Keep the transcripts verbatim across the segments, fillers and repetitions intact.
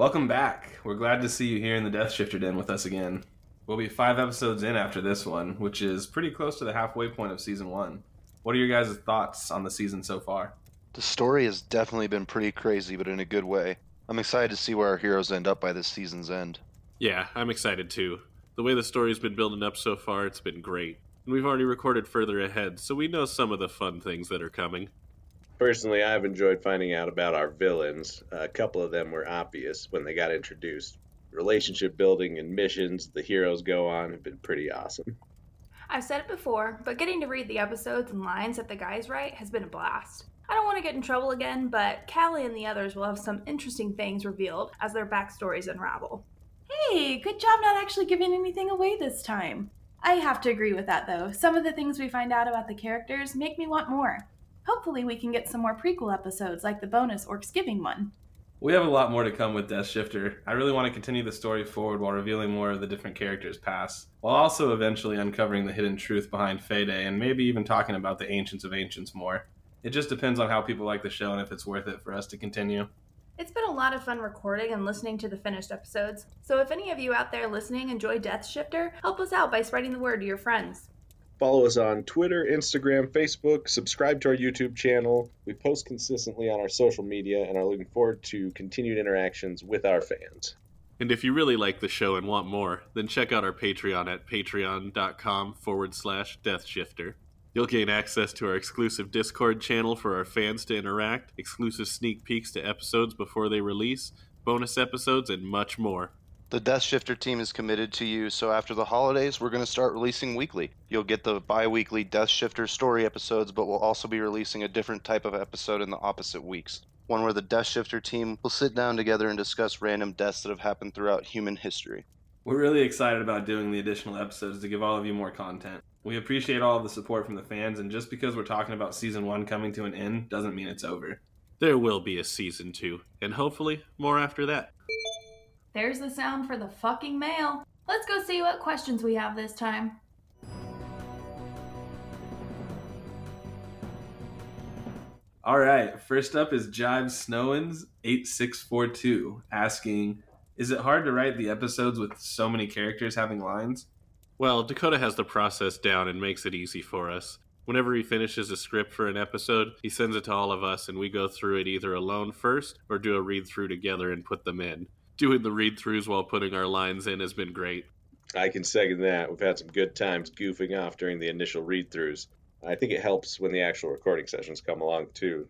Welcome back. We're glad to see you here in the Deathshifter Den with us again. We'll be five episodes in after this one, which is pretty close to the halfway point of season one. What are your guys' thoughts on the season so far? The story has definitely been pretty crazy, but in a good way. I'm excited to see where our heroes end up by this season's end. Yeah, I'm excited too. The way the story's been building up so far, it's been great. And we've already recorded further ahead, so we know some of the fun things that are coming. Personally, I've enjoyed finding out about our villains. A couple of them were obvious when they got introduced. Relationship building and missions the heroes go on have been pretty awesome. I've said it before, but getting to read the episodes and lines that the guys write has been a blast. I don't want to get in trouble again, but Callie and the others will have some interesting things revealed as their backstories unravel. Hey, good job not actually giving anything away this time. I have to agree with that, though. Some of the things we find out about the characters make me want more. Hopefully we can get some more prequel episodes like the bonus Orcs Giving one. We have a lot more to come with Deathshifter. I really want to continue the story forward while revealing more of the different characters' past, while also eventually uncovering the hidden truth behind Fey Day and maybe even talking about the Ancients of Ancients more. It just depends on how people like the show and if it's worth it for us to continue. It's been a lot of fun recording and listening to the finished episodes, so if any of you out there listening enjoy Deathshifter, help us out by spreading the word to your friends. Follow us on Twitter, Instagram, Facebook, subscribe to our YouTube channel. We post consistently on our social media and are looking forward to continued interactions with our fans. And if you really like the show and want more, then check out our Patreon at patreon.com forward slash deathshifter. You'll gain access to our exclusive Discord channel for our fans to interact, exclusive sneak peeks to episodes before they release, bonus episodes, and much more. The Deathshifter team is committed to you, so after the holidays, we're going to start releasing weekly. You'll get the bi-weekly Deathshifter story episodes, but we'll also be releasing a different type of episode in the opposite weeks. One where the Deathshifter team will sit down together and discuss random deaths that have happened throughout human history. We're really excited about doing the additional episodes to give all of you more content. We appreciate all of the support from the fans, and just because we're talking about Season one coming to an end doesn't mean it's over. There will be a Season two, and hopefully more after that. There's the sound for the fucking mail. Let's go see what questions we have this time. All right, first up is Jive Snowins eight six four two asking, is it hard to write the episodes with so many characters having lines? Well, Dakota has the process down and makes it easy for us. Whenever he finishes a script for an episode, he sends it to all of us and we go through it either alone first or do a read-through together and put them in. Doing the read-throughs while putting our lines in has been great. I can second that. We've had some good times goofing off during the initial read-throughs. I think it helps when the actual recording sessions come along, too.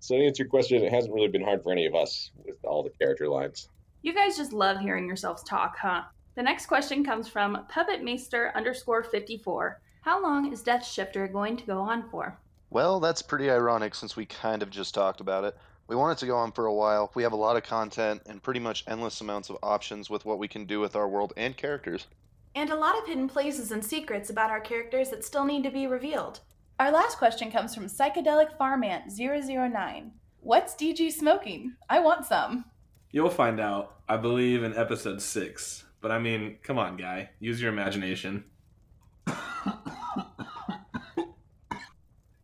So to answer your question, it hasn't really been hard for any of us with all the character lines. You guys just love hearing yourselves talk, huh? The next question comes from puppetmeister underscore fifty-four. How long is Deathshifter going to go on for? Well, that's pretty ironic since we kind of just talked about it. We want it to go on for a while. We have a lot of content and pretty much endless amounts of options with what we can do with our world and characters. And a lot of hidden places and secrets about our characters that still need to be revealed. Our last question comes from Psychedelic Farmant zero zero nine. What's D G smoking? I want some. You'll find out, I believe, in episode six. But I mean, come on, guy. Use your imagination.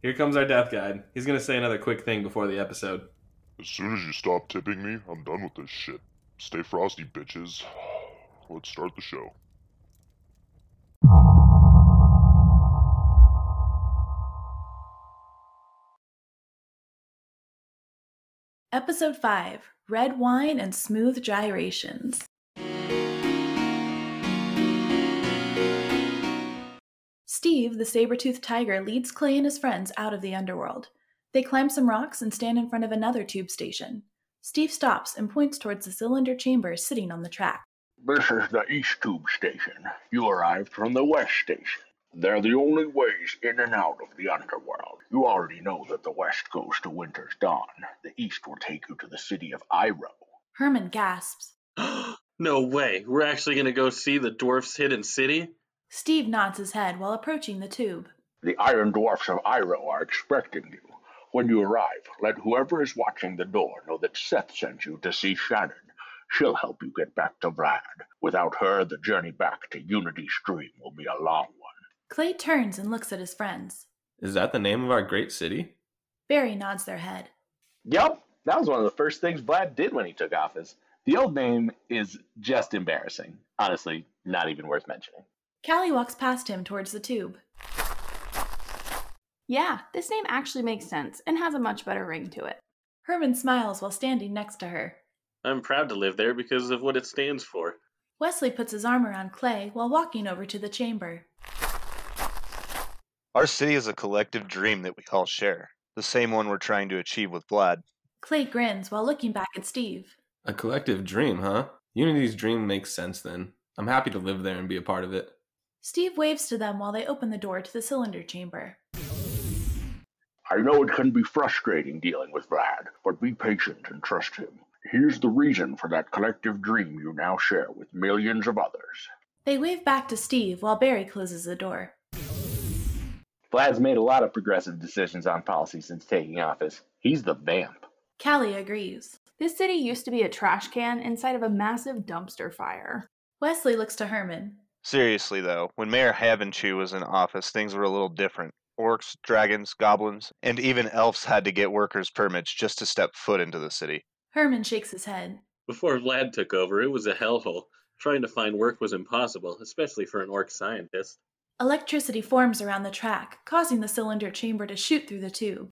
Here comes our death guide. He's going to say another quick thing before the episode. As soon as you stop tipping me, I'm done with this shit. Stay frosty, bitches. Let's start the show. Episode five, Red Wine and Smooth Gyrations. Steve, the saber-toothed tiger, leads Clay and his friends out of the underworld. They climb some rocks and stand in front of another tube station. Steve stops and points towards the cylinder chamber sitting on the track. This is the east tube station. You arrived from the west station. They're the only ways in and out of the underworld. You already know that the west goes to Winter's Dawn. The east will take you to the city of Iroh. Herman gasps. No way. We're actually going to go see the dwarf's hidden city? Steve nods his head while approaching the tube. The Iron Dwarfs of Iroh are expecting you. When you arrive, let whoever is watching the door know that Seth sent you to see Shannon. She'll help you get back to Vlad. Without her, the journey back to Unity Stream will be a long one. Clay turns and looks at his friends. Is that the name of our great city? Barry nods their head. Yep, that was one of the first things Vlad did when he took office. The old name is just embarrassing. Honestly, not even worth mentioning. Callie walks past him towards the tube. Yeah, this name actually makes sense and has a much better ring to it. Herman smiles while standing next to her. I'm proud to live there because of what it stands for. Wesley puts his arm around Clay while walking over to the chamber. Our city is a collective dream that we all share, the same one we're trying to achieve with Vlad. Clay grins while looking back at Steve. A collective dream, huh? Unity's dream makes sense then. I'm happy to live there and be a part of it. Steve waves to them while they open the door to the cylinder chamber. I know it can be frustrating dealing with Vlad, but be patient and trust him. Here's the reason for that collective dream you now share with millions of others. They wave back to Steve while Barry closes the door. Vlad's made a lot of progressive decisions on policy since taking office. He's the vamp. Callie agrees. This city used to be a trash can inside of a massive dumpster fire. Wesley looks to Herman. Seriously, though, when Mayor Havenchu was in office, things were a little different. Orcs, dragons, goblins, and even elves had to get workers' permits just to step foot into the city. Herman shakes his head. Before Vlad took over, it was a hellhole. Trying to find work was impossible, especially for an orc scientist. Electricity forms around the track, causing the cylinder chamber to shoot through the tube.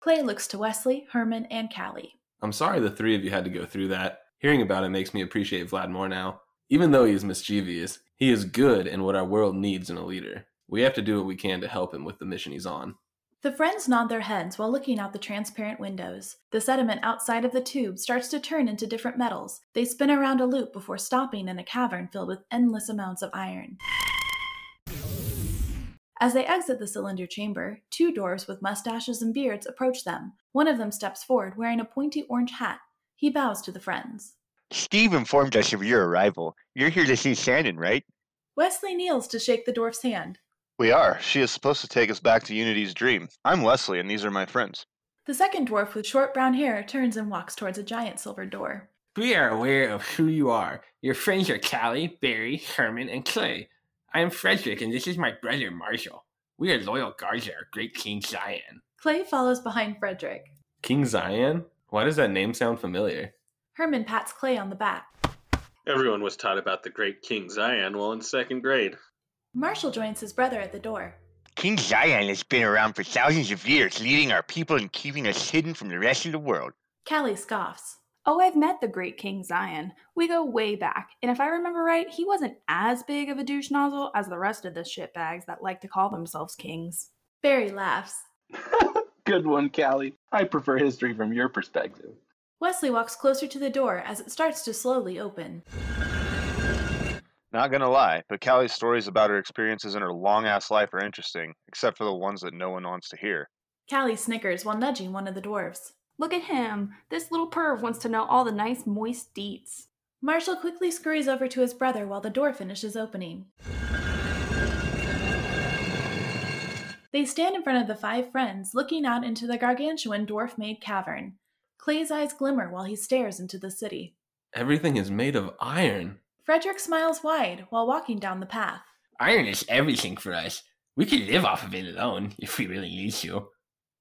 Clay looks to Wesley, Herman, and Callie. I'm sorry the three of you had to go through that. Hearing about it makes me appreciate Vlad more now. Even though he is mischievous, he is good and what our world needs in a leader. We have to do what we can to help him with the mission he's on. The friends nod their heads while looking out the transparent windows. The sediment outside of the tube starts to turn into different metals. They spin around a loop before stopping in a cavern filled with endless amounts of iron. As they exit the cylinder chamber, two dwarves with mustaches and beards approach them. One of them steps forward wearing a pointy orange hat. He bows to the friends. Steve informed us of your arrival. You're here to see Shannon, right? Wesley kneels to shake the dwarf's hand. We are. She is supposed to take us back to Unity's dream. I'm Wesley, and these are my friends. The second dwarf with short brown hair turns and walks towards a giant silver door. We are aware of who you are. Your friends are Callie, Barry, Herman, and Clay. I am Frederick, and this is my brother, Marshall. We are loyal guards of our great King Zion. Clay follows behind Frederick. King Zion? Why does that name sound familiar? Herman pats Clay on the back. Everyone was taught about the great King Zion while in second grade. Marshall joins his brother at the door. King Zion has been around for thousands of years, leading our people and keeping us hidden from the rest of the world. Callie scoffs. Oh, I've met the great King Zion. We go way back, and if I remember right, he wasn't as big of a douche nozzle as the rest of the shitbags that like to call themselves kings. Barry laughs. Good one, Callie. I prefer history from your perspective. Wesley walks closer to the door as it starts to slowly open. Not gonna lie, but Callie's stories about her experiences in her long-ass life are interesting, except for the ones that no one wants to hear. Callie snickers while nudging one of the dwarves. Look at him. This little perv wants to know all the nice, moist deets. Marshall quickly scurries over to his brother while the door finishes opening. They stand in front of the five friends, looking out into the gargantuan dwarf-made cavern. Clay's eyes glimmer while he stares into the city. Everything is made of iron. Frederick smiles wide while walking down the path. Iron is everything for us. We could live off of it alone if we really need to.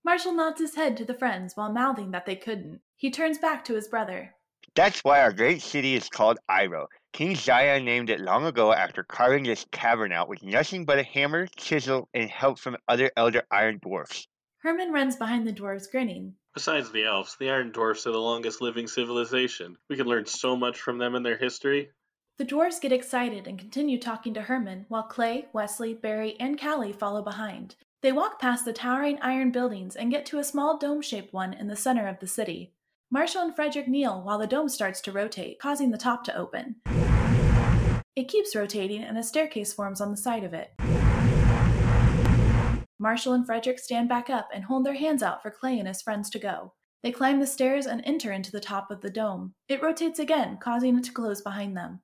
Marshall nods his head to the friends while mouthing that they couldn't. He turns back to his brother. That's why our great city is called Iroh. King Zion named it long ago after carving this cavern out with nothing but a hammer, chisel, and help from other elder iron dwarfs. Herman runs behind the dwarves grinning. Besides the elves, the iron dwarfs are the longest living civilization. We can learn so much from them and their history. The dwarves get excited and continue talking to Herman, while Clay, Wesley, Barry, and Callie follow behind. They walk past the towering iron buildings and get to a small dome-shaped one in the center of the city. Marshall and Frederick kneel while the dome starts to rotate, causing the top to open. It keeps rotating and a staircase forms on the side of it. Marshall and Frederick stand back up and hold their hands out for Clay and his friends to go. They climb the stairs and enter into the top of the dome. It rotates again, causing it to close behind them.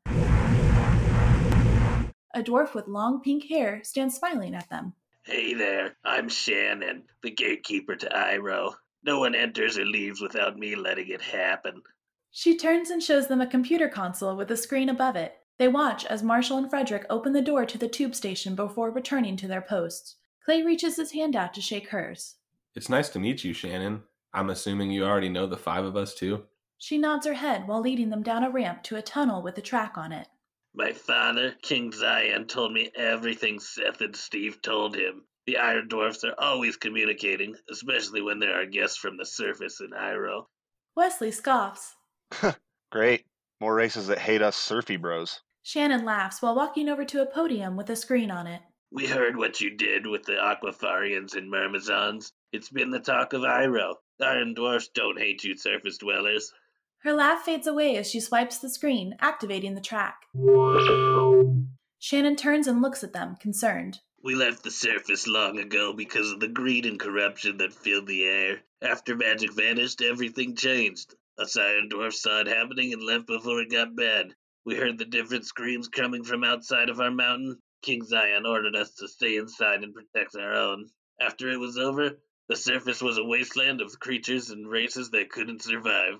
A dwarf with long pink hair stands smiling at them. Hey there, I'm Shannon, the gatekeeper to Iroh. No one enters or leaves without me letting it happen. She turns and shows them a computer console with a screen above it. They watch as Marshall and Frederick open the door to the tube station before returning to their posts. Clay reaches his hand out to shake hers. It's nice to meet you, Shannon. I'm assuming you already know the five of us, too? She nods her head while leading them down a ramp to a tunnel with a track on it. My father, King Zion, told me everything Seth and Steve told him. The Iron Dwarfs are always communicating, especially when there are guests from the surface in Iroh. Wesley scoffs. Great. More races that hate us surfy bros. Shannon laughs while walking over to a podium with a screen on it. We heard what you did with the Aquafarians and Mermazons. It's been the talk of Iroh. Iron Dwarfs don't hate you surface dwellers. Her laugh fades away as she swipes the screen, activating the track. Shannon turns and looks at them, concerned. We left the surface long ago because of the greed and corruption that filled the air. After magic vanished, everything changed. Us Iron Dwarfs saw it happening and left before it got bad. We heard the different screams coming from outside of our mountain. King Zion ordered us to stay inside and protect our own. After it was over, the surface was a wasteland of creatures and races that couldn't survive.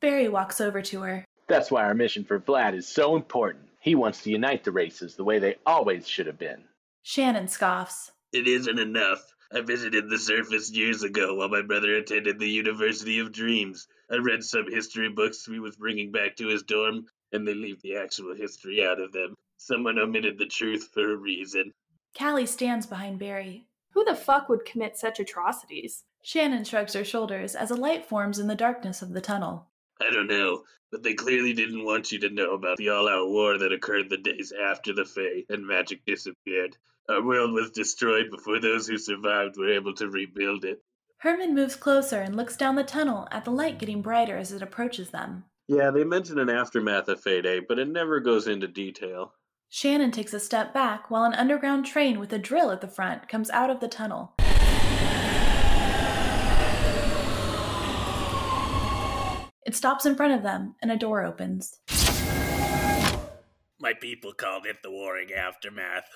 Barry walks over to her. That's why our mission for Vlad is so important. He wants to unite the races the way they always should have been. Shannon scoffs. It isn't enough. I visited the surface years ago while my brother attended the University of Dreams. I read some history books he was bringing back to his dorm, and they leave the actual history out of them. Someone omitted the truth for a reason. Callie stands behind Barry. Who the fuck would commit such atrocities? Shannon shrugs her shoulders as a light forms in the darkness of the tunnel. I don't know, but they clearly didn't want you to know about the all-out war that occurred the days after the Fey and magic disappeared. Our world was destroyed before those who survived were able to rebuild it. Herman moves closer and looks down the tunnel at the light getting brighter as it approaches them. Yeah, they mention an aftermath of Fey Day, but it never goes into detail. Shannon takes a step back while an underground train with a drill at the front comes out of the tunnel. It stops in front of them, and a door opens. My people called it the Warring Aftermath.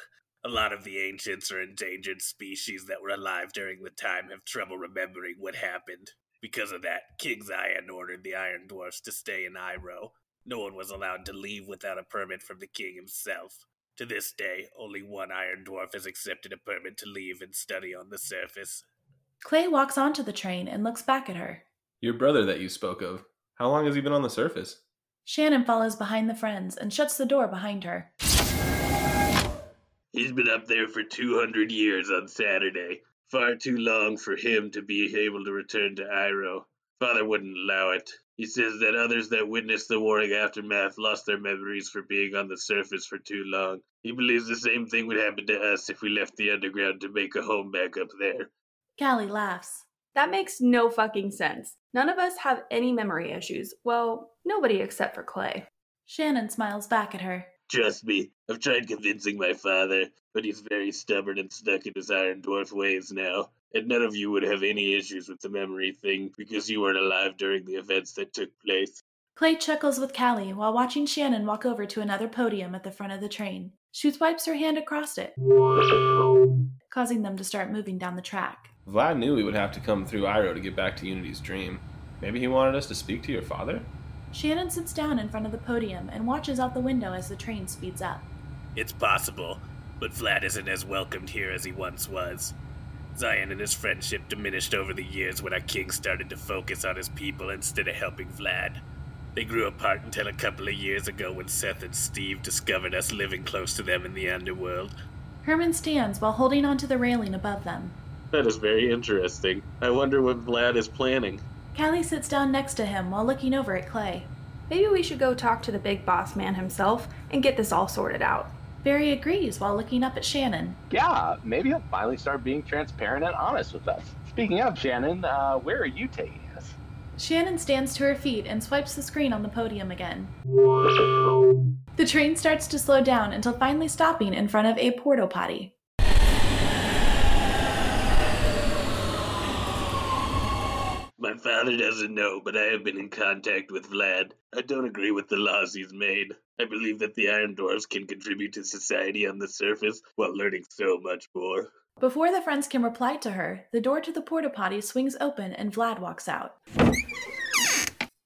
A lot of the ancients or endangered species that were alive during the time have trouble remembering what happened. Because of that, King Zion ordered the Iron Dwarfs to stay in Iroh. No one was allowed to leave without a permit from the king himself. To this day, only one Iron Dwarf has accepted a permit to leave and study on the surface. Clay walks onto the train and looks back at her. Your brother that you spoke of. How long has he been on the surface? Shannon follows behind the friends and shuts the door behind her. He's been up there for two hundred years on Saturday. Far too long for him to be able to return to Iroh. Father wouldn't allow it. He says that others that witnessed the Warring Aftermath lost their memories for being on the surface for too long. He believes the same thing would happen to us if we left the underground to make a home back up there. Callie laughs. That makes no fucking sense. None of us have any memory issues. Well, nobody except for Clay. Shannon smiles back at her. Trust me, I've tried convincing my father, but he's very stubborn and stuck in his Iron Dwarf ways now. And none of you would have any issues with the memory thing because you weren't alive during the events that took place. Clay chuckles with Callie while watching Shannon walk over to another podium at the front of the train. She swipes her hand across it, causing them to start moving down the track. Vlad knew we would have to come through Iroh to get back to Unity's dream. Maybe he wanted us to speak to your father? Shannon sits down in front of the podium and watches out the window as the train speeds up. It's possible, but Vlad isn't as welcomed here as he once was. Zion and his friendship diminished over the years when our king started to focus on his people instead of helping Vlad. They grew apart until a couple of years ago when Seth and Steve discovered us living close to them in the underworld. Herman stands while holding onto the railing above them. That is very interesting. I wonder what Vlad is planning. Callie sits down next to him while looking over at Clay. Maybe we should go talk to the big boss man himself and get this all sorted out. Barry agrees while looking up at Shannon. Yeah, maybe he'll finally start being transparent and honest with us. Speaking of Shannon, uh, where are you taking us? Shannon stands to her feet and swipes the screen on the podium again. The train starts to slow down until finally stopping in front of a porta potty. My father doesn't know, but I have been in contact with Vlad. I don't agree with the laws he's made. I believe that the Iron Dwarfs can contribute to society on the surface while learning so much more. Before the friends can reply to her, the door to the porta potty swings open and Vlad walks out.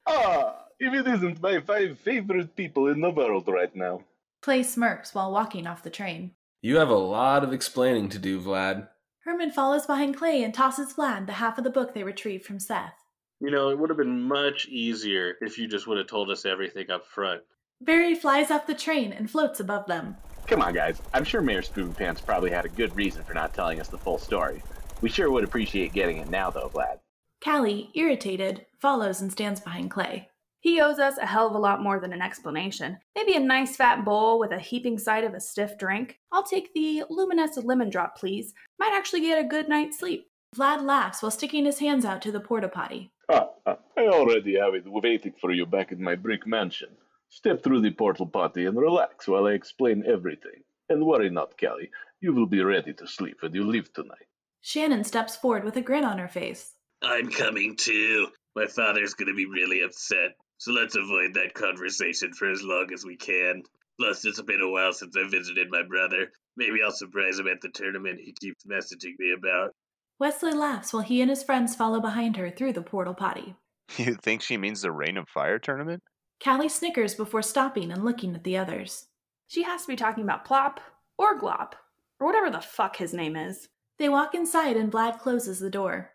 Ah, if it isn't my five favorite people in the world right now. Clay smirks while walking off the train. You have a lot of explaining to do, Vlad. Herman follows behind Clay and tosses Vlad the half of the book they retrieved from Seth. You know, it would have been much easier if you just would have told us everything up front. Barry flies off the train and floats above them. Come on, guys. I'm sure Mayor Spoonpants probably had a good reason for not telling us the full story. We sure would appreciate getting it now, though, Vlad. Callie, irritated, follows and stands behind Clay. He owes us a hell of a lot more than an explanation. Maybe a nice fat bowl with a heaping side of a stiff drink. I'll take the Luminescent Lemon Drop, please. Might actually get a good night's sleep. Vlad laughs while sticking his hands out to the porta potty. Ah, ah, I already have it waiting for you back in my brick mansion. Step through the portal potty and relax while I explain everything. And worry not, Callie. You will be ready to sleep when you leave tonight. Shannon steps forward with a grin on her face. I'm coming too. My father's going to be really upset. So let's avoid that conversation for as long as we can. Plus, it's been a while since I visited my brother. Maybe I'll surprise him at the tournament he keeps messaging me about. Wesley laughs while he and his friends follow behind her through the portal potty. You think she means the Reign of Fire tournament? Callie snickers before stopping and looking at the others. She has to be talking about Plop, or Glop, or whatever the fuck his name is. They walk inside and Vlad closes the door.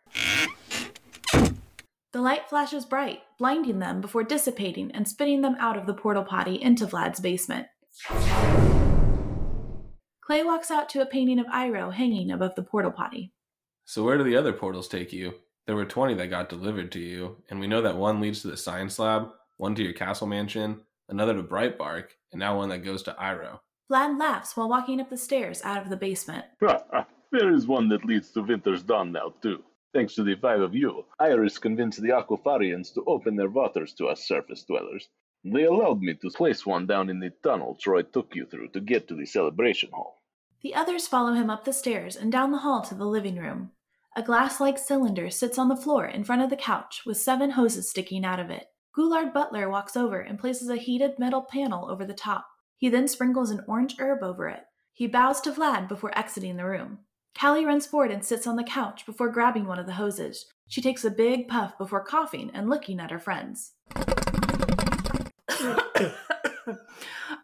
The light flashes bright, blinding them before dissipating and spinning them out of the portal potty into Vlad's basement. Clay walks out to a painting of Iroh hanging above the portal potty. So where do the other portals take you? There were twenty that got delivered to you, and we know that one leads to the science lab, one to your castle mansion, another to Bright Bark, and now one that goes to Iroh. Vlad laughs while walking up the stairs out of the basement. There is one that leads to Winter's Dawn now, too. Thanks to the five of you, Iris convinced the Aquafarians to open their waters to us surface dwellers. They allowed me to place one down in the tunnel Troy took you through to get to the celebration hall. The others follow him up the stairs and down the hall to the living room. A glass-like cylinder sits on the floor in front of the couch with seven hoses sticking out of it. Goulard Butler walks over and places a heated metal panel over the top. He then sprinkles an orange herb over it. He bows to Vlad before exiting the room. Callie runs forward and sits on the couch before grabbing one of the hoses. She takes a big puff before coughing and looking at her friends.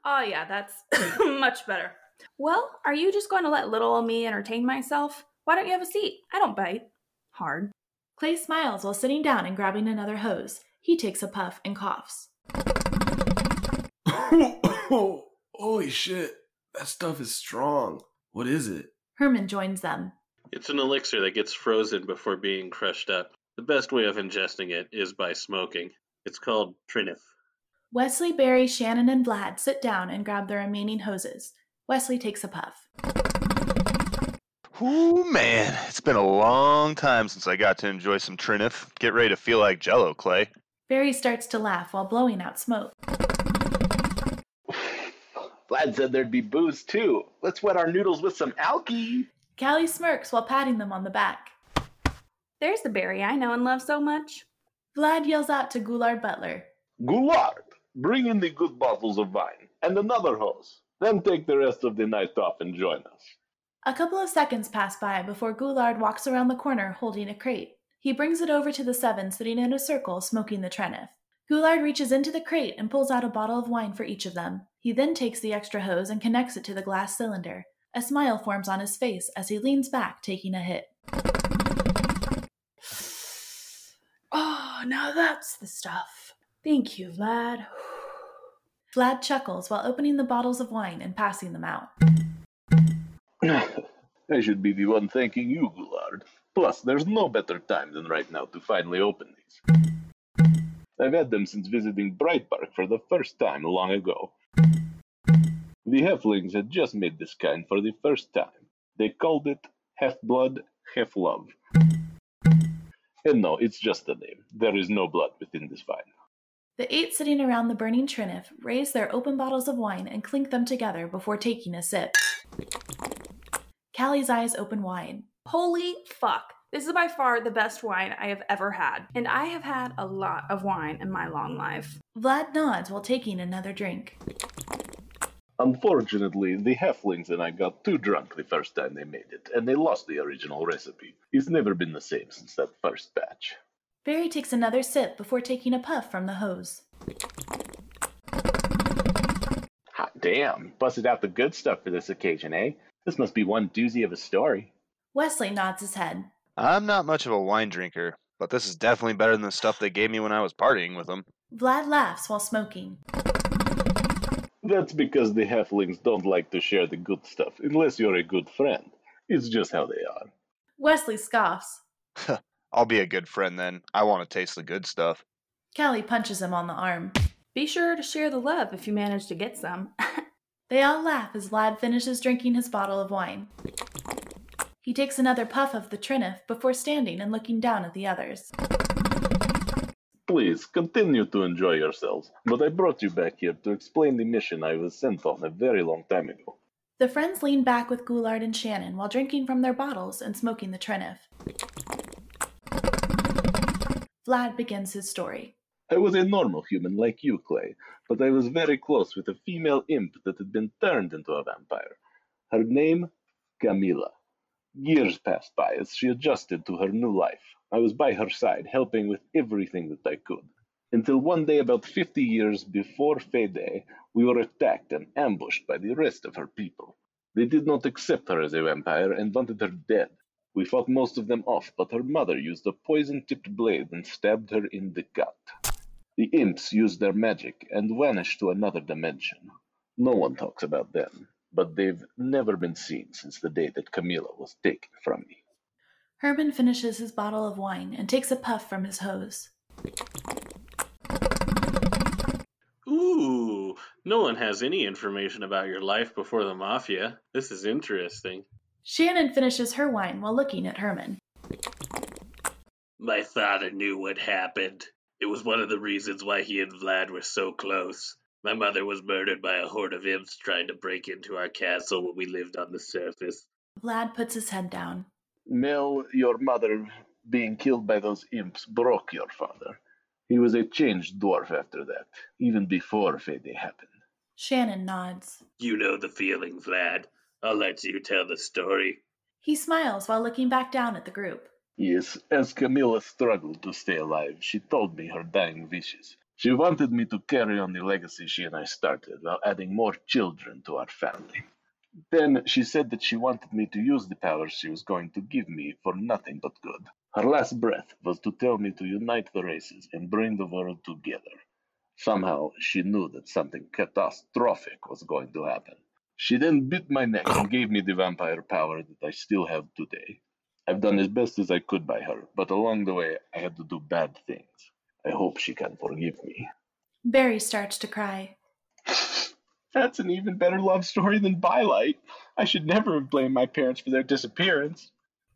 Oh yeah, that's much better. Well, are you just going to let little old me entertain myself? Why don't you have a seat? I don't bite. Hard. Clay smiles while sitting down and grabbing another hose. He takes a puff and coughs. Holy shit, that stuff is strong. What is it? Herman joins them. It's an elixir that gets frozen before being crushed up. The best way of ingesting it is by smoking. It's called trinif. Wesley, Barry, Shannon, and Vlad sit down and grab their remaining hoses. Wesley takes a puff. Ooh, man. It's been a long time since I got to enjoy some trinif. Get ready to feel like Jell-O, Clay. Barry starts to laugh while blowing out smoke. Vlad said there'd be booze, too. Let's wet our noodles with some alky. Callie smirks while patting them on the back. There's the Barry I know and love so much. Vlad yells out to Goulard Butler. Goulard, bring in the good bottles of wine and another hose. Then take the rest of the night off and join us. A couple of seconds pass by before Goulard walks around the corner holding a crate. He brings it over to the seven sitting in a circle smoking the trinif. Goulard reaches into the crate and pulls out a bottle of wine for each of them. He then takes the extra hose and connects it to the glass cylinder. A smile forms on his face as he leans back, taking a hit. Oh, now that's the stuff. Thank you, Vlad. Vlad chuckles while opening the bottles of wine and passing them out. I should be the one thanking you, Goulard. Plus, there's no better time than right now to finally open these. I've had them since visiting Bright Bark for the first time long ago. The halflings had just made this kind for the first time. They called it Half-Blood, Half-Love. And no, it's just a name. There is no blood within this vine. The eight sitting around the burning trinif raise their open bottles of wine and clink them together before taking a sip. Callie's eyes open wide. Holy fuck! This is by far the best wine I have ever had, and I have had a lot of wine in my long life. Vlad nods while taking another drink. Unfortunately, the halflings and I got too drunk the first time they made it, and they lost the original recipe. It's never been the same since that first batch. Barry takes another sip before taking a puff from the hose. Hot damn, busted out the good stuff for this occasion, eh? This must be one doozy of a story. Wesley nods his head. I'm not much of a wine drinker, but this is definitely better than the stuff they gave me when I was partying with them. Vlad laughs while smoking. That's because the halflings don't like to share the good stuff, unless you're a good friend. It's just how they are. Wesley scoffs. I'll be a good friend then. I want to taste the good stuff. Callie punches him on the arm. Be sure to share the love if you manage to get some. They all laugh as Vlad finishes drinking his bottle of wine. He takes another puff of the trinif before standing and looking down at the others. Please, continue to enjoy yourselves, but I brought you back here to explain the mission I was sent on a very long time ago. The friends lean back with Goulard and Shannon while drinking from their bottles and smoking the trinif. Vlad begins his story. I was a normal human like you, Clay, but I was very close with a female imp that had been turned into a vampire. Her name, Camilla. Years passed by as she adjusted to her new life. I was by her side, helping with everything that I could. Until one day, about fifty years before Fey Day, we were attacked and ambushed by the rest of her people. They did not accept her as a vampire and wanted her dead. We fought most of them off, but her mother used a poison-tipped blade and stabbed her in the gut. The imps used their magic and vanished to another dimension. No one talks about them, but they've never been seen since the day that Camilla was taken from me. Herman finishes his bottle of wine and takes a puff from his hose. Ooh, no one has any information about your life before the Mafia. This is interesting. Shannon finishes her wine while looking at Herman. My father knew what happened. It was one of the reasons why he and Vlad were so close. My mother was murdered by a horde of imps trying to break into our castle when we lived on the surface. Vlad puts his head down. Mel, your mother being killed by those imps broke your father. He was a changed dwarf after that, even before Fey Day happened. Shannon nods. You know the feeling, Vlad. I'll let you tell the story. He smiles while looking back down at the group. Yes, as Camilla struggled to stay alive, she told me her dying wishes. She wanted me to carry on the legacy she and I started while adding more children to our family. Then she said that she wanted me to use the powers she was going to give me for nothing but good. Her last breath was to tell me to unite the races and bring the world together. Somehow she knew that something catastrophic was going to happen. She then bit my neck and gave me the vampire power that I still have today. I've done as best as I could by her, but along the way I had to do bad things. I hope she can forgive me. Barry starts to cry. That's an even better love story than Bylight. I should never have blamed my parents for their disappearance.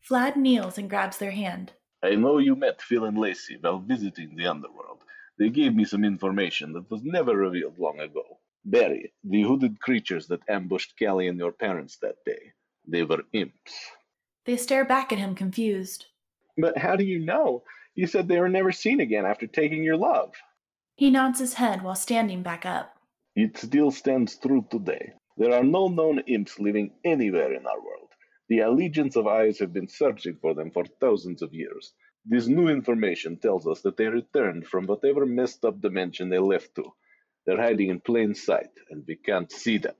Vlad kneels and grabs their hand. I know you met Phil and Lacey while visiting the underworld. They gave me some information that was never revealed long ago. Barry, the hooded creatures that ambushed Callie and your parents that day, they were imps. They stare back at him, confused. But how do you know? You said they were never seen again after taking your love. He nods his head while standing back up. It still stands true today. There are no known imps living anywhere in our world. The Allegiance of Eyes have been searching for them for thousands of years. This new information tells us that they returned from whatever messed up dimension they left to. They're hiding in plain sight, and we can't see them.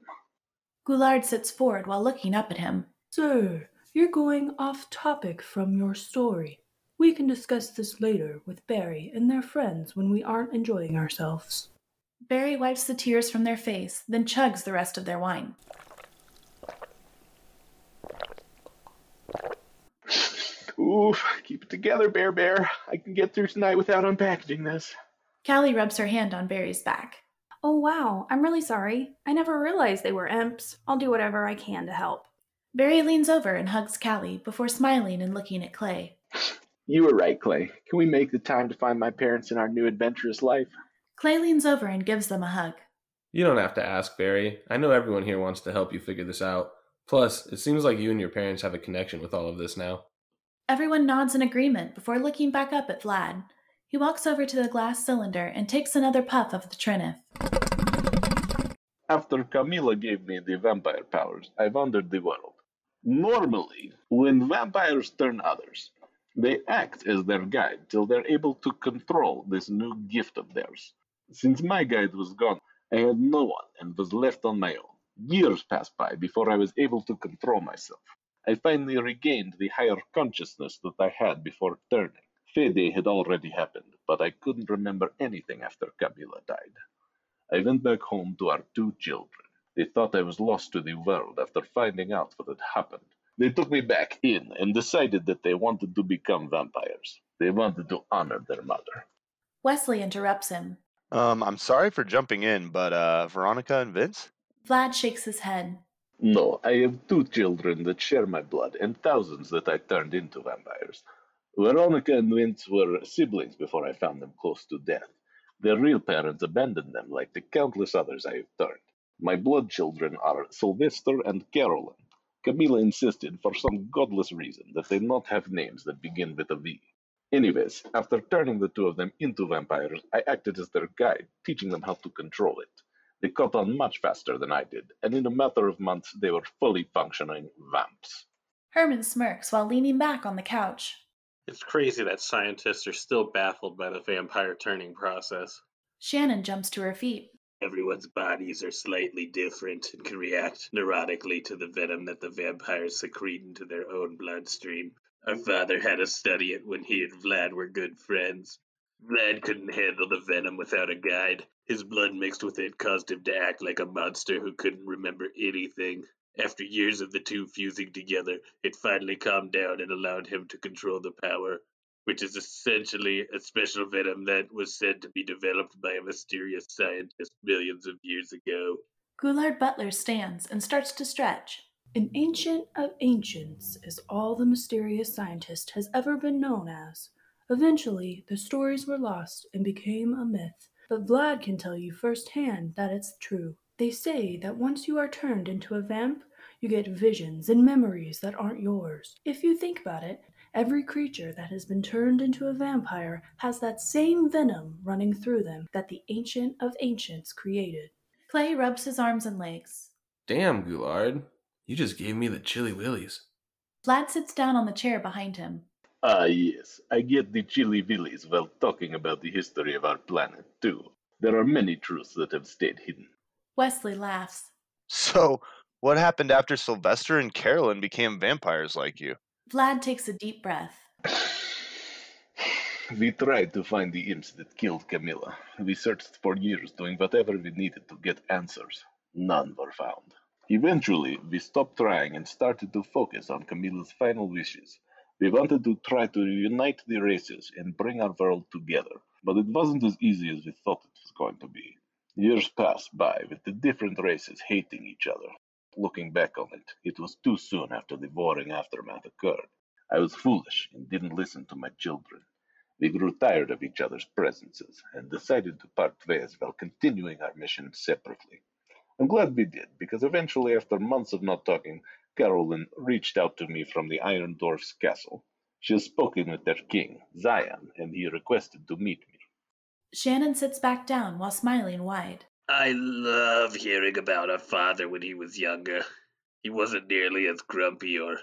Goulard sits forward while looking up at him. Sir, you're going off topic from your story. We can discuss this later with Barry and their friends when we aren't enjoying ourselves. Barry wipes the tears from their face, then chugs the rest of their wine. Oof, keep it together, Bear Bear. I can get through tonight without unpackaging this. Callie rubs her hand on Barry's back. Oh, wow, I'm really sorry. I never realized they were imps. I'll do whatever I can to help. Barry leans over and hugs Callie before smiling and looking at Clay. You were right, Clay. Can we make the time to find my parents in our new adventurous life? Clay leans over and gives them a hug. You don't have to ask, Barry. I know everyone here wants to help you figure this out. Plus, it seems like you and your parents have a connection with all of this now. Everyone nods in agreement before looking back up at Vlad. He walks over to the glass cylinder and takes another puff of the trinif. After Camilla gave me the vampire powers, I wandered the world. Normally, when vampires turn others, they act as their guide till they're able to control this new gift of theirs. Since my guide was gone, I had no one and was left on my own. Years passed by before I was able to control myself. I finally regained the higher consciousness that I had before turning. Fey Day had already happened, but I couldn't remember anything after Camilla died. I went back home to our two children. They thought I was lost to the world after finding out what had happened. They took me back in and decided that they wanted to become vampires. They wanted to honor their mother. Wesley interrupts him. Um, I'm sorry for jumping in, but uh, Veronica and Vince? Vlad shakes his head. No, I have two children that share my blood and thousands that I turned into vampires. Veronica and Vince were siblings before I found them close to death. Their real parents abandoned them like the countless others I have turned. My blood children are Sylvester and Carolyn. Camilla insisted for some godless reason that they not have names that begin with a V. Anyways, after turning the two of them into vampires, I acted as their guide, teaching them how to control it. They caught on much faster than I did, and in a matter of months, they were fully functioning vamps. Herman smirks while leaning back on the couch. It's crazy that scientists are still baffled by the vampire turning process. Shannon jumps to her feet. Everyone's bodies are slightly different and can react neurotically to the venom that the vampires secrete into their own bloodstream. Our father had us study it when he and Vlad were good friends. Vlad couldn't handle the venom without a guide. His blood mixed with it caused him to act like a monster who couldn't remember anything. After years of the two fusing together, it finally calmed down and allowed him to control the power, which is essentially a special venom that was said to be developed by a mysterious scientist millions of years ago. Goulard Butler stands and starts to stretch. An Ancient of Ancients is all the mysterious scientist has ever been known as. Eventually, the stories were lost and became a myth, but Vlad can tell you firsthand that it's true. They say that once you are turned into a vamp, you get visions and memories that aren't yours. If you think about it, every creature that has been turned into a vampire has that same venom running through them that the Ancient of Ancients created. Clay rubs his arms and legs. Damn, Goulard. You just gave me the chilly willies. Vlad sits down on the chair behind him. Ah, yes. I get the chilly willies while talking about the history of our planet, too. There are many truths that have stayed hidden. Wesley laughs. So, what happened after Sylvester and Carolyn became vampires like you? Vlad takes a deep breath. We tried to find the imps that killed Camilla. We searched for years, doing whatever we needed to get answers. None were found. Eventually, we stopped trying and started to focus on Camilla's final wishes. We wanted to try to reunite the races and bring our world together, but it wasn't as easy as we thought it was going to be. Years passed by, with the different races hating each other. Looking back on it, it was too soon after the Warring Aftermath occurred. I was foolish and didn't listen to my children. We grew tired of each other's presences and decided to part ways while continuing our mission separately. I'm glad we did, because eventually, after months of not talking, Carolyn reached out to me from the Iron Dwarf's castle. She has spoken with their king, Zion, and he requested to meet me. Shannon sits back down while smiling wide. I love hearing about our father when he was younger. He wasn't nearly as grumpy or...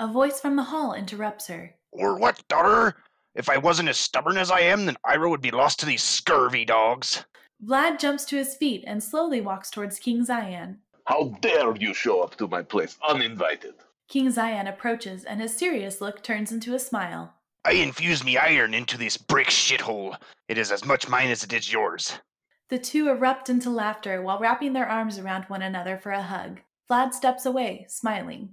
A voice from the hall interrupts her. Or what, daughter? If I wasn't as stubborn as I am, then Iroh would be lost to these scurvy dogs. Vlad jumps to his feet and slowly walks towards King Zion. How dare you show up to my place uninvited? King Zion approaches, and his serious look turns into a smile. I infused me iron into this brick shithole. It is as much mine as it is yours. The two erupt into laughter while wrapping their arms around one another for a hug. Vlad steps away, smiling.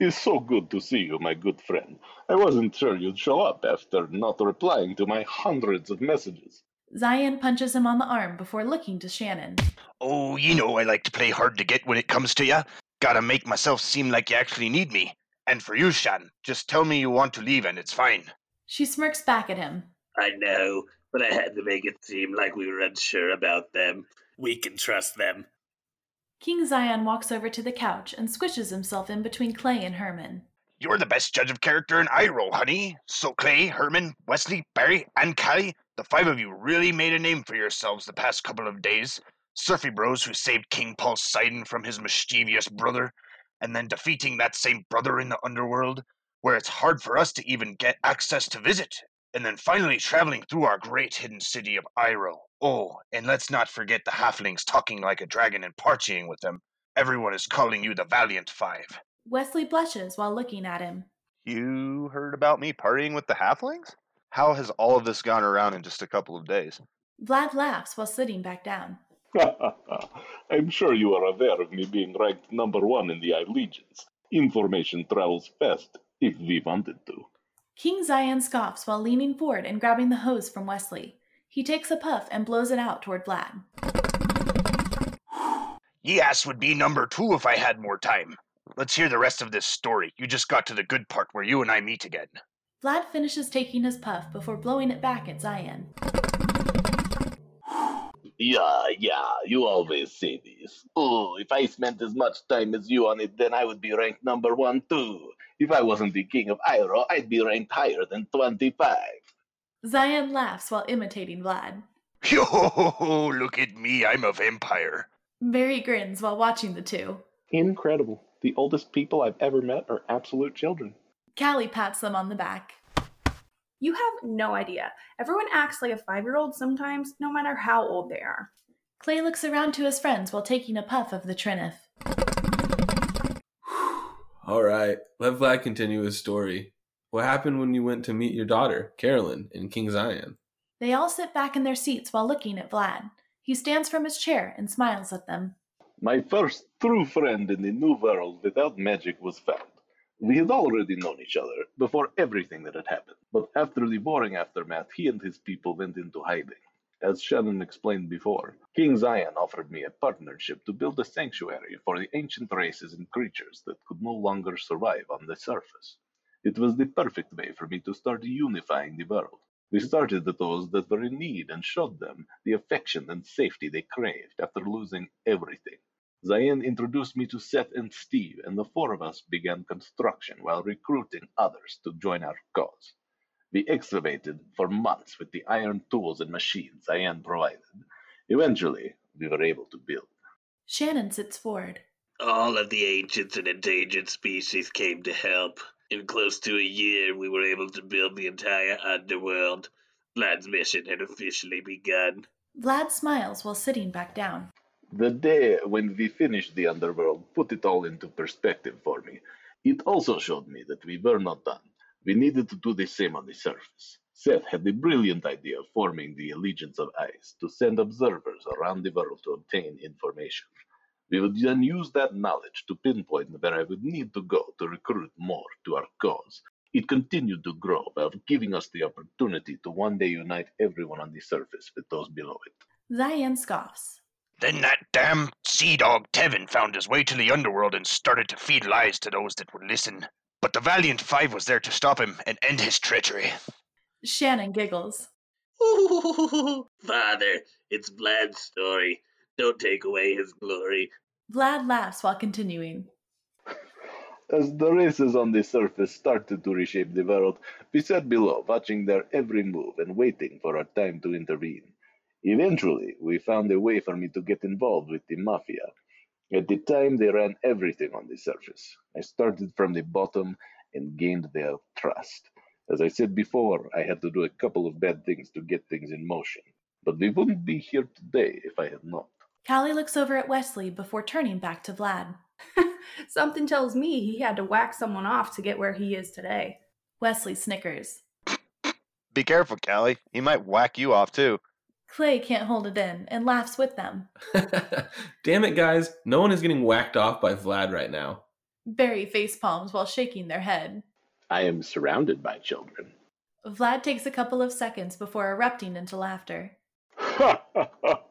It's so good to see you, my good friend. I wasn't sure you'd show up after not replying to my hundreds of messages. Zion punches him on the arm before looking to Shannon. Oh, you know I like to play hard to get when it comes to ya. Gotta make myself seem like you actually need me. And for you, Shannon, just tell me you want to leave and it's fine. She smirks back at him. I know. But I had to make it seem like we were unsure about them. We can trust them. King Zion walks over to the couch and squishes himself in between Clay and Herman. You're the best judge of character in Iroh, honey. So Clay, Herman, Wesley, Perry, and Callie, the five of you really made a name for yourselves the past couple of days. Surfy bros who saved King Poseidon from his mischievous brother, and then defeating that same brother in the underworld, where it's hard for us to even get access to visit. And then finally traveling through our great hidden city of Iroh. Oh, and let's not forget the halflings talking like a dragon and partying with them. Everyone is calling you the Valiant Five. Wesley blushes while looking at him. You heard about me partying with the halflings? How has all of this gone around in just a couple of days? Vlad laughs while sitting back down. I'm sure you are aware of me being ranked number one in the allegiance. Information travels fast, if we wanted to. King Zion scoffs while leaning forward and grabbing the hose from Wesley. He takes a puff and blows it out toward Vlad. Ye ass would be number two if I had more time. Let's hear the rest of this story. You just got to the good part where you and I meet again. Vlad finishes taking his puff before blowing it back at Zion. Yeah, yeah, you always say this. Oh, if I spent as much time as you on it, then I would be ranked number one, too. If I wasn't the king of Iroh, I'd be ranked higher than twenty-five. Zion laughs while imitating Vlad. Yo, look at me, I'm a vampire. Barry grins while watching the two. Incredible. The oldest people I've ever met are absolute children. Callie pats them on the back. You have no idea. Everyone acts like a five-year-old sometimes, no matter how old they are. Clay looks around to his friends while taking a puff of the trinif. All right, let Vlad continue his story. What happened when you went to meet your daughter, Carolyn, in King Zion? They all sit back in their seats while looking at Vlad. He stands from his chair and smiles at them. My first true friend in the new world without magic was found. We had already known each other before everything that had happened, but after the Warring Aftermath, he and his people went into hiding. As Shannon explained before, King Zion offered me a partnership to build a sanctuary for the ancient races and creatures that could no longer survive on the surface. It was the perfect way for me to start unifying the world. We started at those that were in need and showed them the affection and safety they craved after losing everything. Zion introduced me to Seth and Steve, and the four of us began construction while recruiting others to join our cause. We excavated for months with the iron tools and machines Zion provided. Eventually, we were able to build. Shannon sits forward. All of the ancients and endangered species came to help. In close to a year, we were able to build the entire underworld. Vlad's mission had officially begun. Vlad smiles while sitting back down. The day when we finished the underworld put it all into perspective for me. It also showed me that we were not done. We needed to do the same on the surface. Seth had the brilliant idea of forming the Allegiance of Ice to send observers around the world to obtain information. We would then use that knowledge to pinpoint where I would need to go to recruit more to our cause. It continued to grow while giving us the opportunity to one day unite everyone on the surface with those below it. Zion scoffs. Then that damn sea dog Tevin found his way to the underworld and started to feed lies to those that would listen. But the Valiant Five was there to stop him and end his treachery. Shannon giggles. Ooh, Father, it's Vlad's story. Don't take away his glory. Vlad laughs while continuing. As the races on the surface started to reshape the world, we sat below, watching their every move and waiting for our time to intervene. Eventually, we found a way for me to get involved with the Mafia. At the time, they ran everything on the surface. I started from the bottom and gained their trust. As I said before, I had to do a couple of bad things to get things in motion. But we wouldn't be here today if I had not. Callie looks over at Wesley before turning back to Vlad. Something tells me he had to whack someone off to get where he is today. Wesley snickers. Be careful, Callie. He might whack you off, too. Clay can't hold it in and laughs with them. Damn it, guys. No one is getting whacked off by Vlad right now. Barry face palms while shaking their head. I am surrounded by children. Vlad takes a couple of seconds before erupting into laughter. Ha ha ha!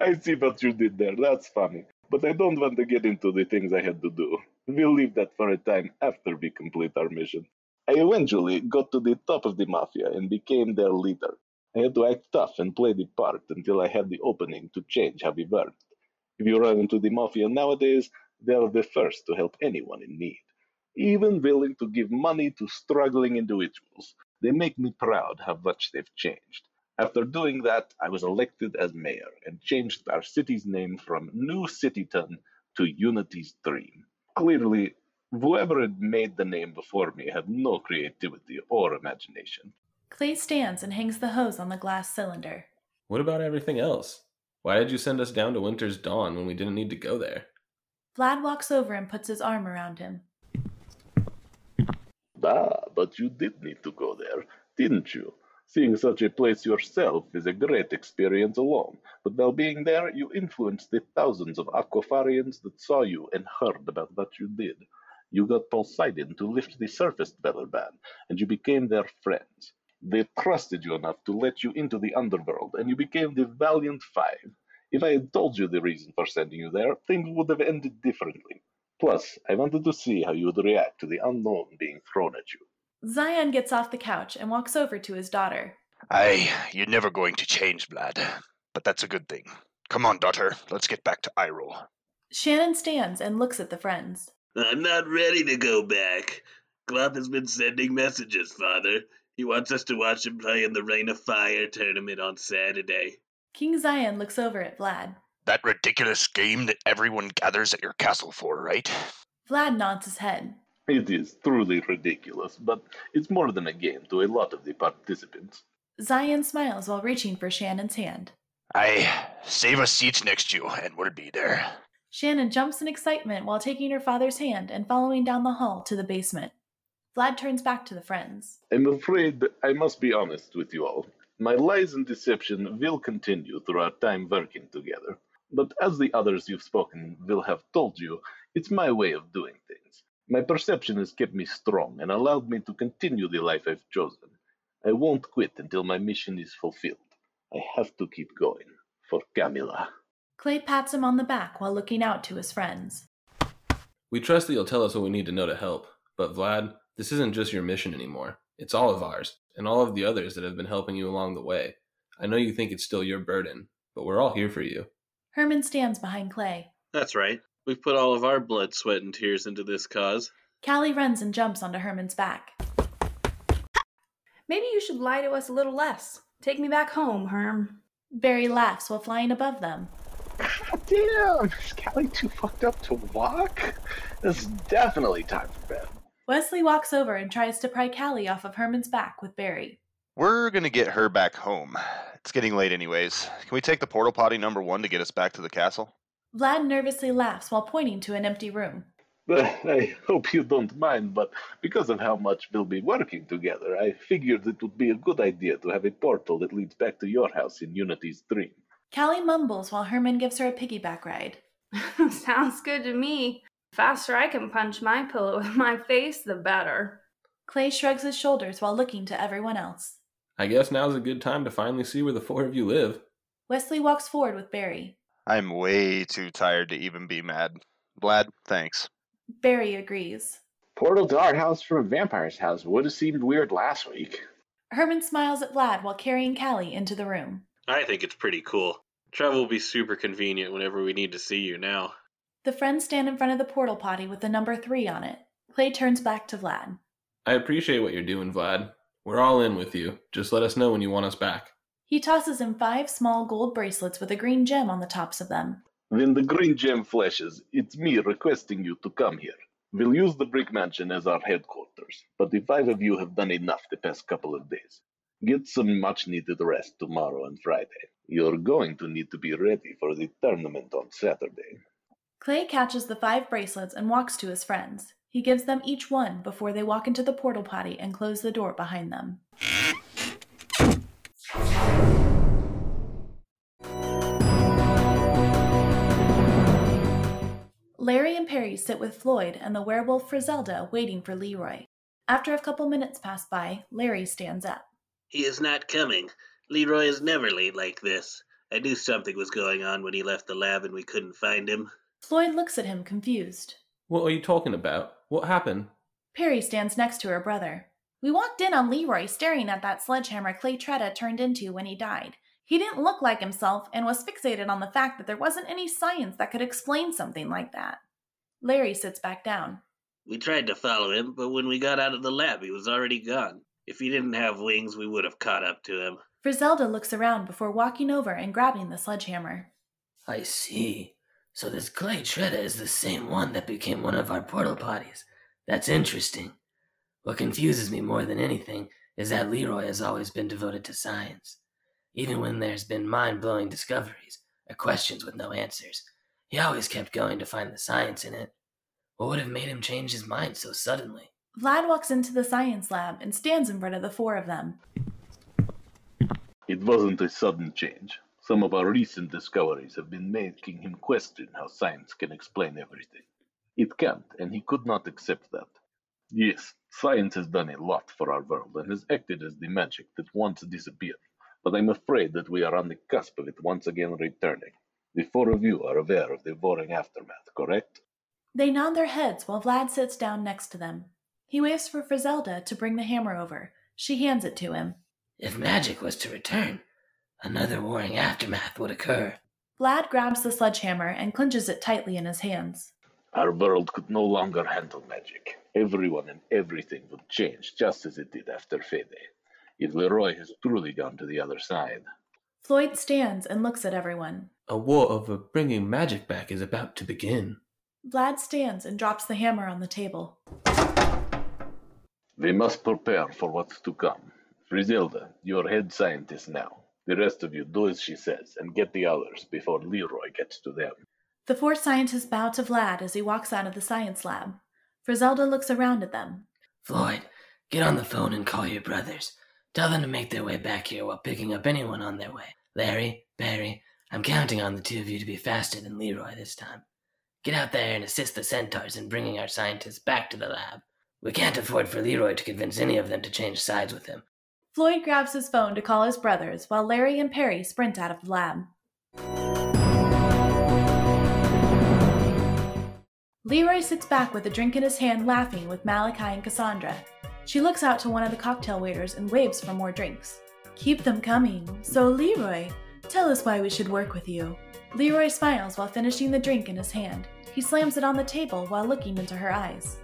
I see what you did there. That's funny. But I don't want to get into the things I had to do. We'll leave that for a time after we complete our mission. I eventually got to the top of the Mafia and became their leader. I had to act tough and play the part until I had the opening to change how we worked. If you run into the Mafia nowadays, they are the first to help anyone in need, even willing to give money to struggling individuals. They make me proud how much they've changed. After doing that, I was elected as mayor and changed our city's name from New Cityton to Unity Stream. Clearly, whoever had made the name before me had no creativity or imagination. Clay stands and hangs the hose on the glass cylinder. What about everything else? Why did you send us down to Winter's Dawn when we didn't need to go there? Vlad walks over and puts his arm around him. Ah, but you did need to go there, didn't you? Seeing such a place yourself is a great experience alone, but while being there, you influenced the thousands of Aquafarians that saw you and heard about what you did. You got Poseidon to lift the surface dweller ban, and you became their friends. They trusted you enough to let you into the underworld, and you became the Valiant Five. If I had told you the reason for sending you there, things would have ended differently. Plus, I wanted to see how you would react to the unknown being thrown at you. Zion gets off the couch and walks over to his daughter. Aye, you're never going to change, Vlad. But that's a good thing. Come on, daughter, let's get back to Iroh. Shannon stands and looks at the friends. I'm not ready to go back. Klopp has been sending messages, Father. He wants us to watch him play in the Reign of Fire tournament on Saturday. King Zion looks over at Vlad. That ridiculous game that everyone gathers at your castle for, right? Vlad nods his head. It is truly ridiculous, but it's more than a game to a lot of the participants. Zion smiles while reaching for Shannon's hand. Aye, save a seat next to you, and we'll be there. Shannon jumps in excitement while taking her father's hand and following down the hall to the basement. Vlad turns back to the friends. I'm afraid I must be honest with you all. My lies and deception will continue through our time working together. But as the others you've spoken will have told you, it's my way of doing things. My perception has kept me strong and allowed me to continue the life I've chosen. I won't quit until my mission is fulfilled. I have to keep going. For Camilla. Clay pats him on the back while looking out to his friends. We trust that you'll tell us what we need to know to help. But Vlad, this isn't just your mission anymore. It's all of ours, and all of the others that have been helping you along the way. I know you think it's still your burden, but we're all here for you. Herman stands behind Clay. That's right. We've put all of our blood, sweat, and tears into this cause. Callie runs and jumps onto Herman's back. Maybe you should lie to us a little less. Take me back home, Herm. Barry laughs while flying above them. Damn, is Callie too fucked up to walk? It's definitely time for bed. Wesley walks over and tries to pry Callie off of Herman's back with Barry. We're gonna get her back home. It's getting late anyways. Can we take the portal potty number one to get us back to the castle? Vlad nervously laughs while pointing to an empty room. I hope you don't mind, but because of how much we'll be working together, I figured it would be a good idea to have a portal that leads back to your house in Unity's Stream. Callie mumbles while Herman gives her a piggyback ride. Sounds good to me. The faster I can punch my pillow with my face, the better. Clay shrugs his shoulders while looking to everyone else. I guess now's a good time to finally see where the four of you live. Wesley walks forward with Barry. I'm way too tired to even be mad. Vlad, thanks. Barry agrees. Portal to our house from a vampire's house would have seemed weird last week. Herman smiles at Vlad while carrying Callie into the room. I think it's pretty cool. Travel will be super convenient whenever we need to see you now. The friends stand in front of the portal potty with the number three on it. Clay turns back to Vlad. I appreciate what you're doing, Vlad. We're all in with you. Just let us know when you want us back. He tosses him five small gold bracelets with a green gem on the tops of them. When the green gem flashes, it's me requesting you to come here. We'll use the brick mansion as our headquarters, but the five of you have done enough the past couple of days. Get some much-needed rest tomorrow and Friday. You're going to need to be ready for the tournament on Saturday. Clay catches the five bracelets and walks to his friends. He gives them each one before they walk into the portal potty and close the door behind them. Larry and Perry sit with Floyd and the werewolf Friselda waiting for Leroy. After a couple minutes pass by, Larry stands up. He is not coming. Leroy is never late like this. I knew something was going on when he left the lab and we couldn't find him. Floyd looks at him, confused. What are you talking about? What happened? Perry stands next to her brother. We walked in on Leroy staring at that sledgehammer Clay Tretta turned into when he died. He didn't look like himself and was fixated on the fact that there wasn't any science that could explain something like that. Larry sits back down. We tried to follow him, but when we got out of the lab, he was already gone. If he didn't have wings, we would have caught up to him. Friselda looks around before walking over and grabbing the sledgehammer. I see. So this Clay Tretta is the same one that became one of our portal potties. That's interesting. What confuses me more than anything is that Leroy has always been devoted to science. Even when there's been mind-blowing discoveries, or questions with no answers, He always kept going to find the science in it. What would have made him change his mind so suddenly? Vlad walks into the science lab and stands in front of the four of them. It wasn't a sudden change. Some of our recent discoveries have been making him question how science can explain everything. It can't, and he could not accept that. Yes, science has done a lot for our world and has acted as the magic that once disappeared, but I'm afraid that we are on the cusp of it once again returning. The four of you are aware of the Warring Aftermath, correct? They nod their heads while Vlad sits down next to them. He waves for Friselda to bring the hammer over. She hands it to him. If magic was to return, another Warring Aftermath would occur. Vlad grabs the sledgehammer and clenches it tightly in his hands. Our world could no longer handle magic. Everyone and everything would change, just as it did after Fey Day. If Leroy has truly gone to the other side. Floyd stands and looks at everyone. A war over bringing magic back is about to begin. Vlad stands and drops the hammer on the table. We must prepare for what's to come. Friselda, you're head scientist now. The rest of you do as she says and get the others before Leroy gets to them. The four scientists bow to Vlad as he walks out of the science lab. Friselda looks around at them. Floyd, get on the phone and call your brothers. Tell them to make their way back here while picking up anyone on their way. Larry, Perry, I'm counting on the two of you to be faster than Leroy this time. Get out there and assist the centaurs in bringing our scientists back to the lab. We can't afford for Leroy to convince any of them to change sides with him. Floyd grabs his phone to call his brothers while Larry and Perry sprint out of the lab. Leroy sits back with a drink in his hand laughing with Malachi and Cassandra. She looks out to one of the cocktail waiters and waves for more drinks. Keep them coming. So Leroy, tell us why we should work with you. Leroy smiles while finishing the drink in his hand. He slams it on the table while looking into her eyes.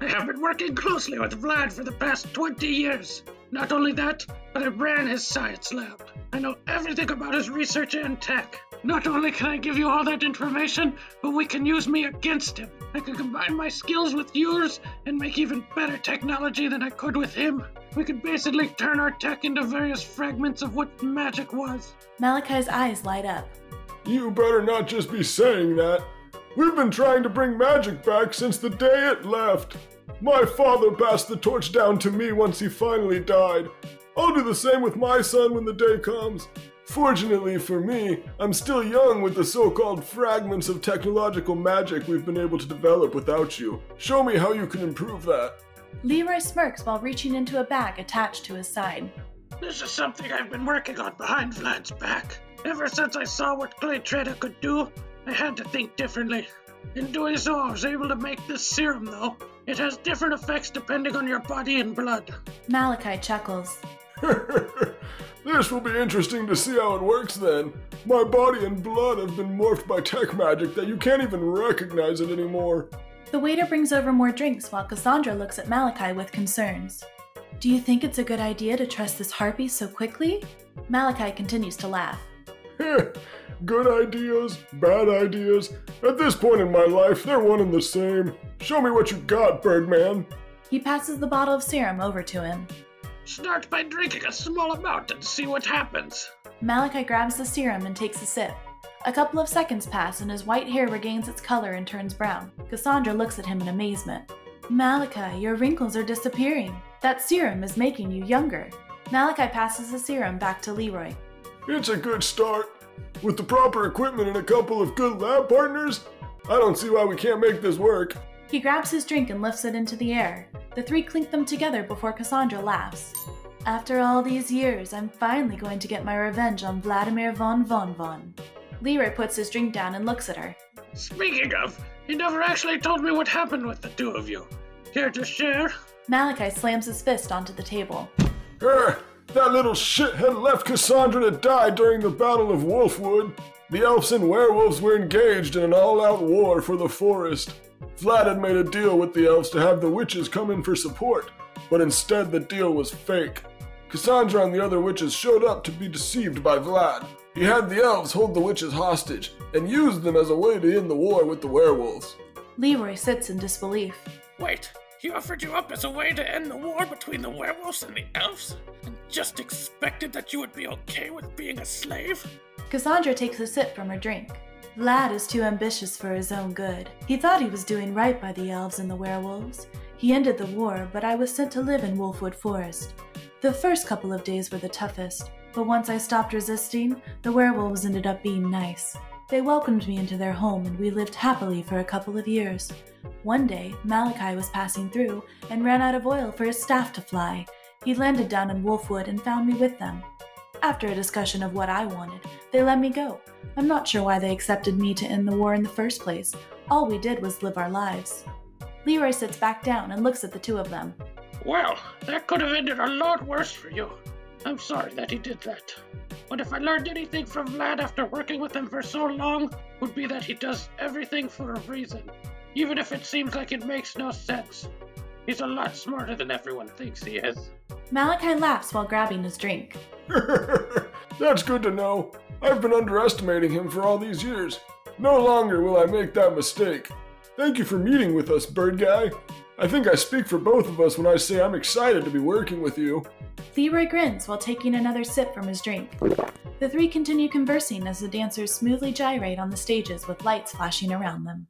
I have been working closely with Vlad for the past twenty years. Not only that, but I ran his science lab. I know everything about his research and tech. Not only can I give you all that information, but we can use me against him. I can combine my skills with yours and make even better technology than I could with him. We could basically turn our tech into various fragments of what magic was. Malachi's eyes light up. You better not just be saying that. We've been trying to bring magic back since the day it left. My father passed the torch down to me once he finally died. I'll do the same with my son when the day comes. Fortunately for me, I'm still young with the so-called fragments of technological magic we've been able to develop without you. Show me how you can improve that. Leroy smirks while reaching into a bag attached to his side. This is something I've been working on behind Vlad's back. Ever since I saw what Clay Trader could do, I had to think differently. In doing so, I was able to make this serum, though. It has different effects depending on your body and blood. Malachi chuckles. This will be interesting to see how it works then. My body and blood have been morphed by tech magic that you can't even recognize it anymore. The waiter brings over more drinks while Cassandra looks at Malachi with concerns. Do you think it's a good idea to trust this harpy so quickly? Malachi continues to laugh. Good ideas, bad ideas. At this point in my life, they're one and the same. Show me what you got, Birdman. He passes the bottle of serum over to him. Start by drinking a small amount and see what happens. Malachi grabs the serum and takes a sip. A couple of seconds pass and his white hair regains its color and turns brown. Cassandra looks at him in amazement. Malachi, your wrinkles are disappearing. That serum is making you younger. Malachi passes the serum back to Leroy. It's a good start. With the proper equipment and a couple of good lab partners, I don't see why we can't make this work. He grabs his drink and lifts it into the air. The three clink them together before Cassandra laughs. After all these years, I'm finally going to get my revenge on Vladimir von Von Von. Leroy puts his drink down and looks at her. Speaking of, he never actually told me what happened with the two of you. Care to share? Malachi slams his fist onto the table. Urgh! That little shithead left Cassandra to die during the Battle of Wolfwood. The elves and werewolves were engaged in an all-out war for the forest. Vlad had made a deal with the elves to have the witches come in for support, but instead the deal was fake. Cassandra and the other witches showed up to be deceived by Vlad. He had the elves hold the witches hostage and used them as a way to end the war with the werewolves. Leroy sits in disbelief. Wait, he offered you up as a way to end the war between the werewolves and the elves? Just expected that you would be okay with being a slave? Cassandra takes a sip from her drink. Vlad is too ambitious for his own good. He thought he was doing right by the elves and the werewolves. He ended the war, but I was sent to live in Wolfwood Forest. The first couple of days were the toughest, but once I stopped resisting, the werewolves ended up being nice. They welcomed me into their home and we lived happily for a couple of years. One day, Malachi was passing through and ran out of oil for his staff to fly. He landed down in Wolfwood and found me with them. After a discussion of what I wanted, they let me go. I'm not sure why they accepted me to end the war in the first place. All we did was live our lives. Leroy sits back down and looks at the two of them. Well, that could have ended a lot worse for you. I'm sorry that he did that. But if I learned anything from Vlad after working with him for so long, would be that he does everything for a reason, even if it seems like it makes no sense. He's a lot smarter than everyone thinks he is. Malachi laughs while grabbing his drink. That's good to know. I've been underestimating him for all these years. No longer will I make that mistake. Thank you for meeting with us, bird guy. I think I speak for both of us when I say I'm excited to be working with you. Leroy grins while taking another sip from his drink. The three continue conversing as the dancers smoothly gyrate on the stages with lights flashing around them.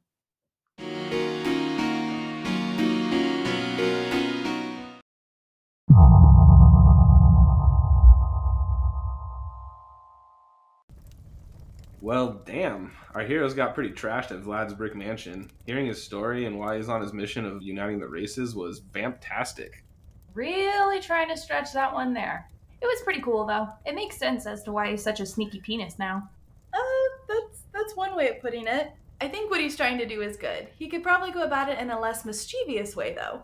Well, damn. Our heroes got pretty trashed at Vlad's brick mansion. Hearing his story and why he's on his mission of uniting the races was fantastic. Really trying to stretch that one there. It was pretty cool, though. It makes sense as to why he's such a sneaky penis now. Uh, that's, that's one way of putting it. I think what he's trying to do is good. He could probably go about it in a less mischievous way, though.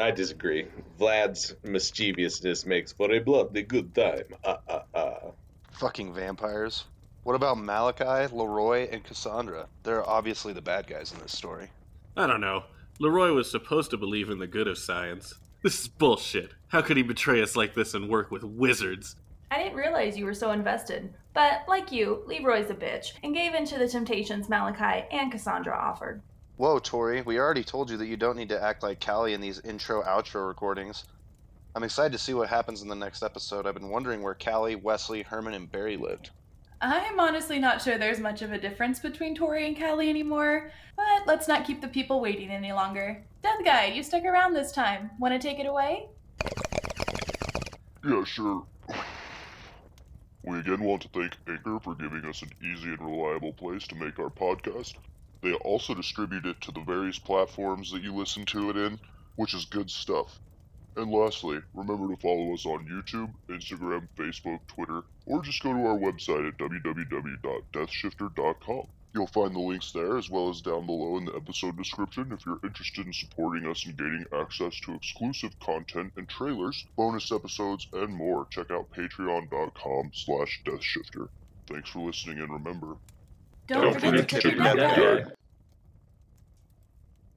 I disagree. Vlad's mischievousness makes for a bloody good time. Uh, uh, uh. Fucking vampires. What about Malachi, Leroy, and Cassandra? They're obviously the bad guys in this story. I don't know. Leroy was supposed to believe in the good of science. This is bullshit. How could he betray us like this and work with wizards? I didn't realize you were so invested. But, like you, Leroy's a bitch, and gave in to the temptations Malachi and Cassandra offered. Whoa, Tori, we already told you that you don't need to act like Callie in these intro-outro recordings. I'm excited to see what happens in the next episode. I've been wondering where Callie, Wesley, Herman, and Barry lived. I'm honestly not sure there's much of a difference between Tori and Callie anymore, but let's not keep the people waiting any longer. Death Guy, you stuck around this time. Want to take it away? Yeah, sure. We again want to thank Anchor for giving us an easy and reliable place to make our podcast. They also distribute it to the various platforms that you listen to it in, which is good stuff. And lastly, remember to follow us on YouTube, Instagram, Facebook, Twitter, or just go to our website at w w w dot deathshifter dot com. You'll find the links there as well as down below in the episode description if you're interested in supporting us and gaining access to exclusive content and trailers, bonus episodes, and more. Check out patreon dot com slash deathshifter. Thanks for listening and remember... Don't forget to check out that guy.